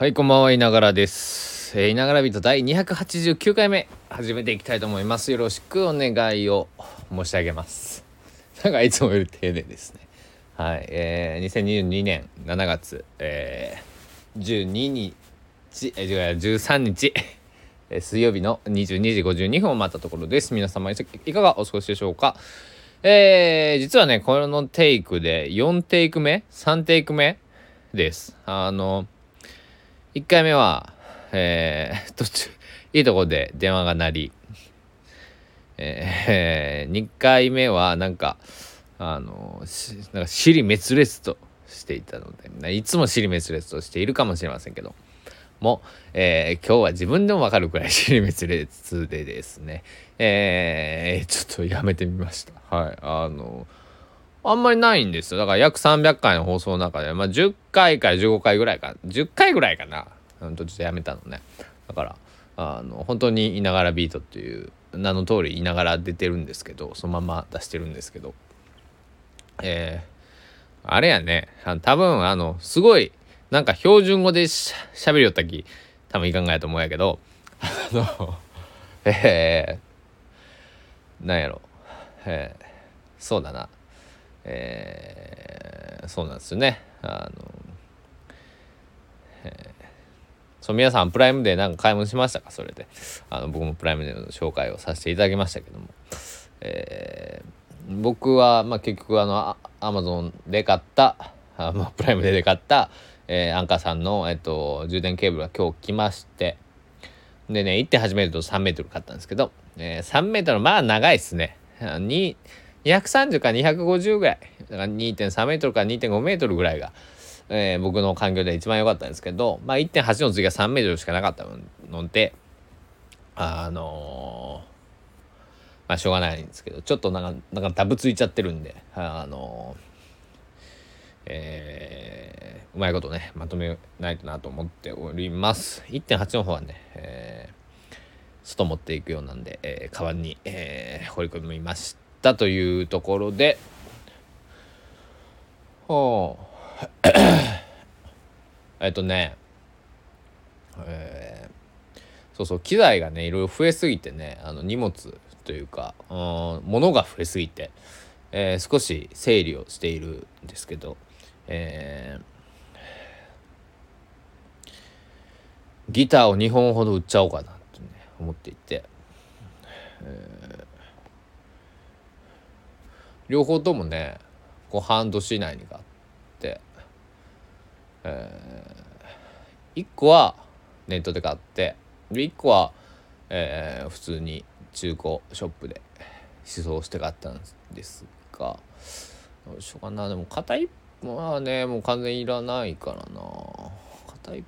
はい、こんばんは、いながらです。いながらビート第289回目始めていきたいと思います。よろしくお願いを申し上げます。なんかいつもより丁寧ですね。はい、2022年7月、13日水曜日の22時52分を待ったところです。皆様いかがお過ごしでしょうか。実はね、このテイクで3テイク目です。1回目は、途中いいとこで電話が鳴り、2回目はなんか尻滅裂としていたので、いつも尻滅裂としているかもしれませんけども、今日は自分でも分かるくらい尻滅裂でですね、ちょっとやめてみました。はい、あんまりないんですよ。だから約300回の放送の中で、10回から15回ぐらいか、10回ぐらいかな、ちょっとやめたのね。だから本当にいながらビートっていう名の通りいながら出てるんですけど、そのまま出してるんですけど、あれやね、多分すごいなんか標準語でしゃべりよったき多分いかんがやと思うんやけど、なんやろ、そうだな、そうなんですよね。そう、皆さんプライムデーなんか買い物しましたか？それで僕もプライムデーの紹介をさせていただきましたけども、僕は、結局Amazon で買ったプライムデーで買った、Anka さんの、充電ケーブルが今日来まして、でね 1.8 メートルと3メートル買ったんですけど、3メートル長いっすね。230から250ぐらいだから 2.3 メートルから 2.5 メートルぐらいが、僕の環境で一番良かったんですけど、1.8 の次が3メートルしかなかったので、しょうがないんですけど、ちょっとなんかダブついちゃってるんで、うまいことねまとめないとなと思っております。 1.8 の方はね、外持っていくようなんで、カバンに、放り込みましたというところで、そうそう、機材がねいろいろ増えすぎてね、荷物というか物が増えすぎて、少し整理をしているんですけど、ギターを2本ほど売っちゃおうかなと、思っていて、両方ともね半年以内に買って、1個はネットで買って、で1個は、普通に中古ショップで試奏して買ったんですが、どうしようかな。でも片一本はねもう完全にいらないからな、片一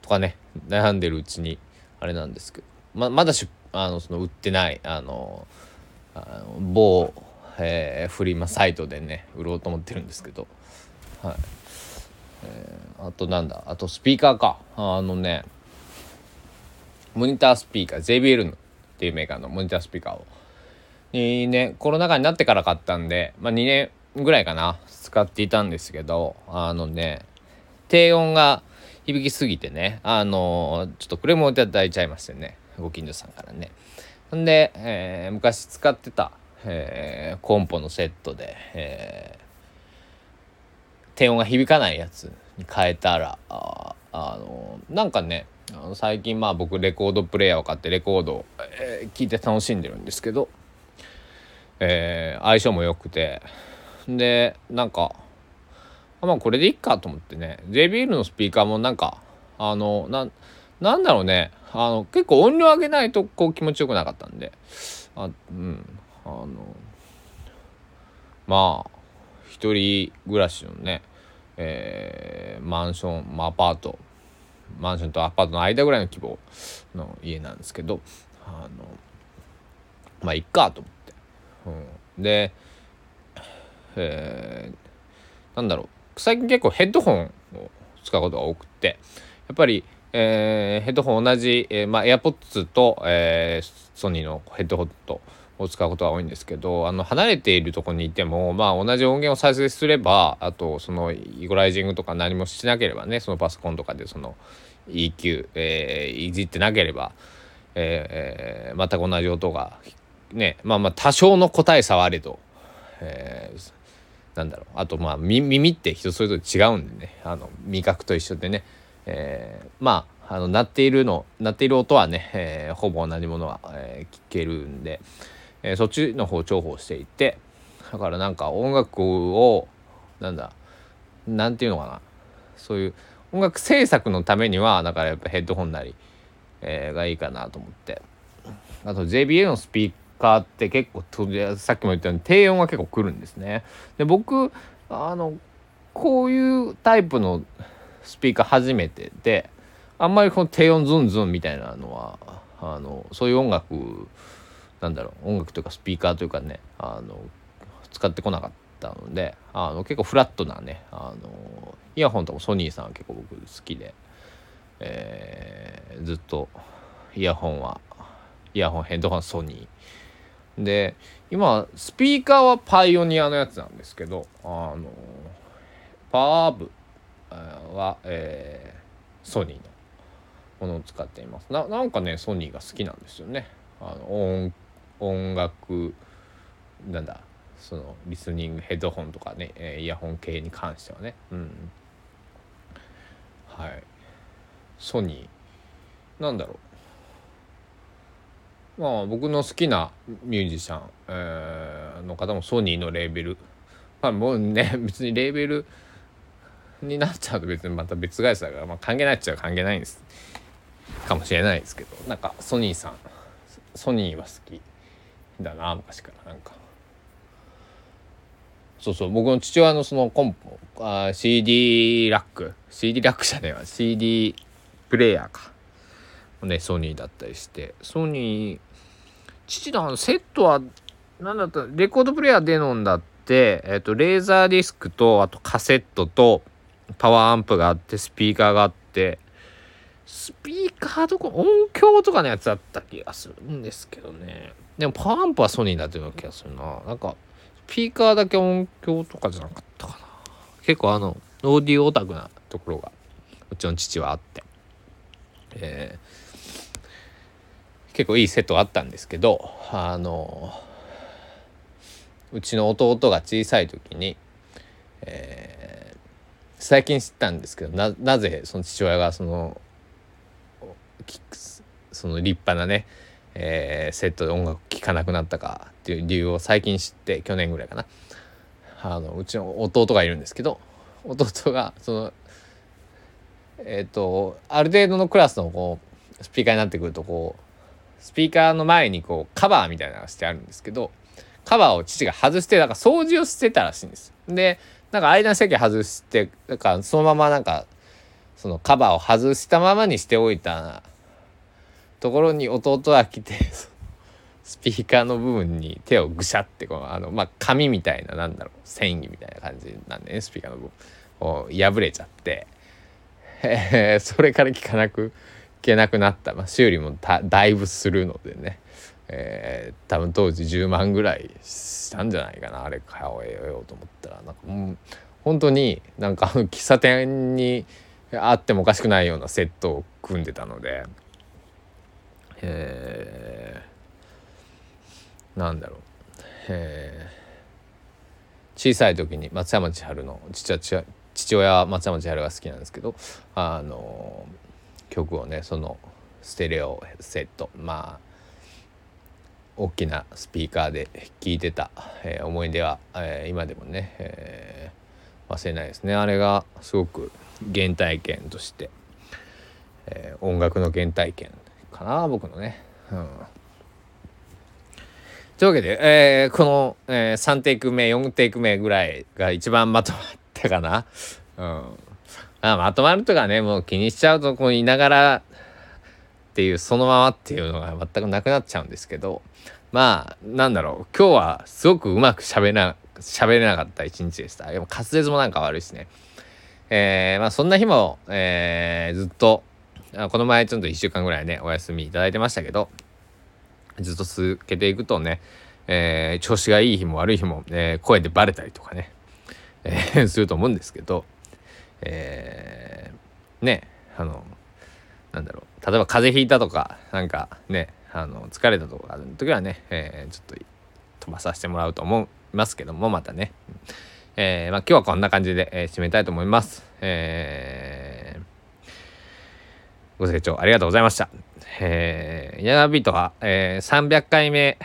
本とかね悩んでるうちにあれなんですけど、まだその売ってない某フリマサイトでね売ろうと思ってるんですけど、はい、あとスピーカーか、モニタースピーカー、 JBL のっていうメーカーのモニタースピーカーをねコロナ禍になってから買ったんで、2年ぐらいかな使っていたんですけど、低音が響きすぎてね、ちょっとクレームをいただいちゃいましてね、ご近所さんからね。んで、昔使ってたコンポのセットで、低音が響かないやつに変えたら、最近僕レコードプレーヤーを買ってレコードを聴いて楽しんでるんですけど、相性も良くて、でこれでいいかと思ってね、 JBL のスピーカーもなんだろうね、結構音量上げないと気持ちよくなかったんで、一人暮らしのね、マンションとアパートの間ぐらいの規模の家なんですけど、いっかと思って、で、最近結構ヘッドホンを使うことが多くて、やっぱりヘッドホン同じAirPods と、ソニーのヘッドホンとを使うことは多いんですけど、離れているところにいても、同じ音源を再生すれば、あとそのイコライジングとか何もしなければね、そのパソコンとかでその EQ、いじってなければ、全く同じ音がね、多少の個体差はあれど、あと耳って人それぞれ違うんでね、味覚と一緒でね、鳴っている音はね、ほぼ同じものは、聞けるんで、そっちの方重宝していて、だから音楽をなんていうのかな、そういう音楽制作のためにはだからやっぱヘッドホンなり、がいいかなと思って、あと JBL のスピーカーって結構さっきも言ったように低音が結構くるんですね。で、僕こういうタイプのスピーカー初めてで、あんまりこの低音ズンズンみたいなのはそういう音楽というかスピーカーというかね、使ってこなかったので、結構フラットなね、イヤホンとかソニーさんは結構僕好きで、ずっとヘッドホンソニーで、今スピーカーはパイオニアのやつなんですけど、パワーアップは、ソニーのものを使っています。なんかねソニーが好きなんですよね。音楽そのリスニングヘッドホンとかね、イヤホン系に関してはね、ソニー僕の好きなミュージシャン、の方もソニーのレーベル、もうね別にレーベルになっちゃうと別にまた別会社だから、関係ないっちゃ関係ないんですかもしれないですけど、ソニーは好きだな昔から。僕の父親のそのコンポ、CD プレイヤーかね、ソニーだったりして、ソニー父のセットはレコードプレイヤーで飲んだって、レーザーディスクとあとカセットとパワーアンプがあってスピーカーがあって、スピーカーとか音響とかのやつだった気がするんですけどね。でもパワーアンプはソニーだっていう気がするな。スピーカーだけ音響とかじゃなかったかな。結構オーディオオタクなところがうちの父はあって、結構いいセットあったんですけど、うちの弟が小さい時に、最近知ったんですけど、なぜその父親がその立派なね、セットで音楽聴かなくなったかっていう理由を最近知って、去年ぐらいかな、うちの弟がいるんですけど、弟がある程度のクラスのスピーカーになってくるとスピーカーの前にカバーみたいなのがしてあるんですけど、カバーを父が外して、掃除をしてたらしいんです。で間の席外して、そのままそのカバーを外したままにしておいたところに弟は来て、スピーカーの部分に手をぐしゃって、紙みたいな繊維みたいな感じなんでね、スピーカーの部分を破れちゃってそれから聞けなくなった、修理もだいぶするのでね、多分当時10万ぐらいしたんじゃないかな、あれ買おうよと思ったら、本当に喫茶店にあってもおかしくないようなセットを組んでたので、小さい時に松山千春の父親は松山千春が好きなんですけど、曲をね、ステレオセット、大きなスピーカーで聴いてた、思い出は、今でもね、忘れないですね。あれがすごく原体験として、音楽の原体験かな僕のね、というわけで、この、3テイク目4テイク目ぐらいが一番まとまったかな。まとまるとかね、もう気にしちゃうとこういながらっていう、そのままっていうのが全くなくなっちゃうんですけど、今日はすごくうまく喋れなかった一日でした。でも滑舌も悪いしね、そんな日も、ずっとこの前1週間ぐらいねお休みいただいてましたけど、ずっと続けていくとね、調子がいい日も悪い日も、声でバレたりとかね、すると思うんですけど、ね、なんだろう、例えば風邪ひいたとかなんかね、疲れたとかの時はね、ちょっと飛ばさせてもらうと思いますけども、またね、まあ、今日はこんな感じで、締めたいと思います。ご清聴ありがとうございました。稲川ビートは、300回目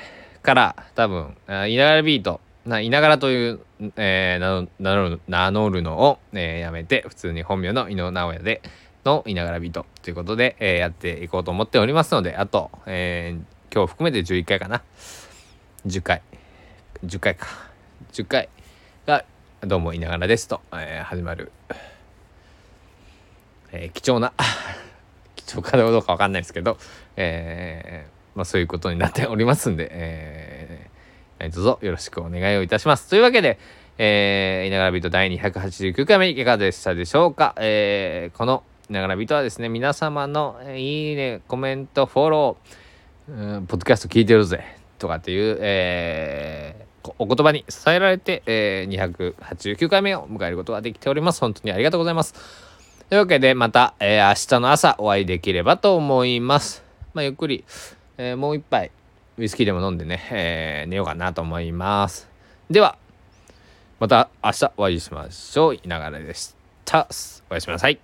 から多分稲川ビート稲川という、名乗るのを、やめて普通に本名の井野直哉での稲川ビートということで、やっていこうと思っておりますので、あと、今日含めて11回かな、10回がどうも稲川ですと、始まる、貴重な貴重かどうかわかんないですけど、まあ、そういうことになっておりますんで、どうぞよろしくお願いをいたします。というわけで、稲川ビート第289回目いかがでしたでしょうか。この稲川ビートはですね、皆様のいいね、コメント、フォロー、ポッドキャスト聞いてるぜとかっていう、お言葉に支えられて、289回目を迎えることができております。本当にありがとうございます。というわけで、また、明日の朝お会いできればと思います。まあ、ゆっくり、もう一杯ウイスキーでも飲んでね、寝ようかなと思います。では、また明日お会いしましょう。いながらでした。おやすみなさい。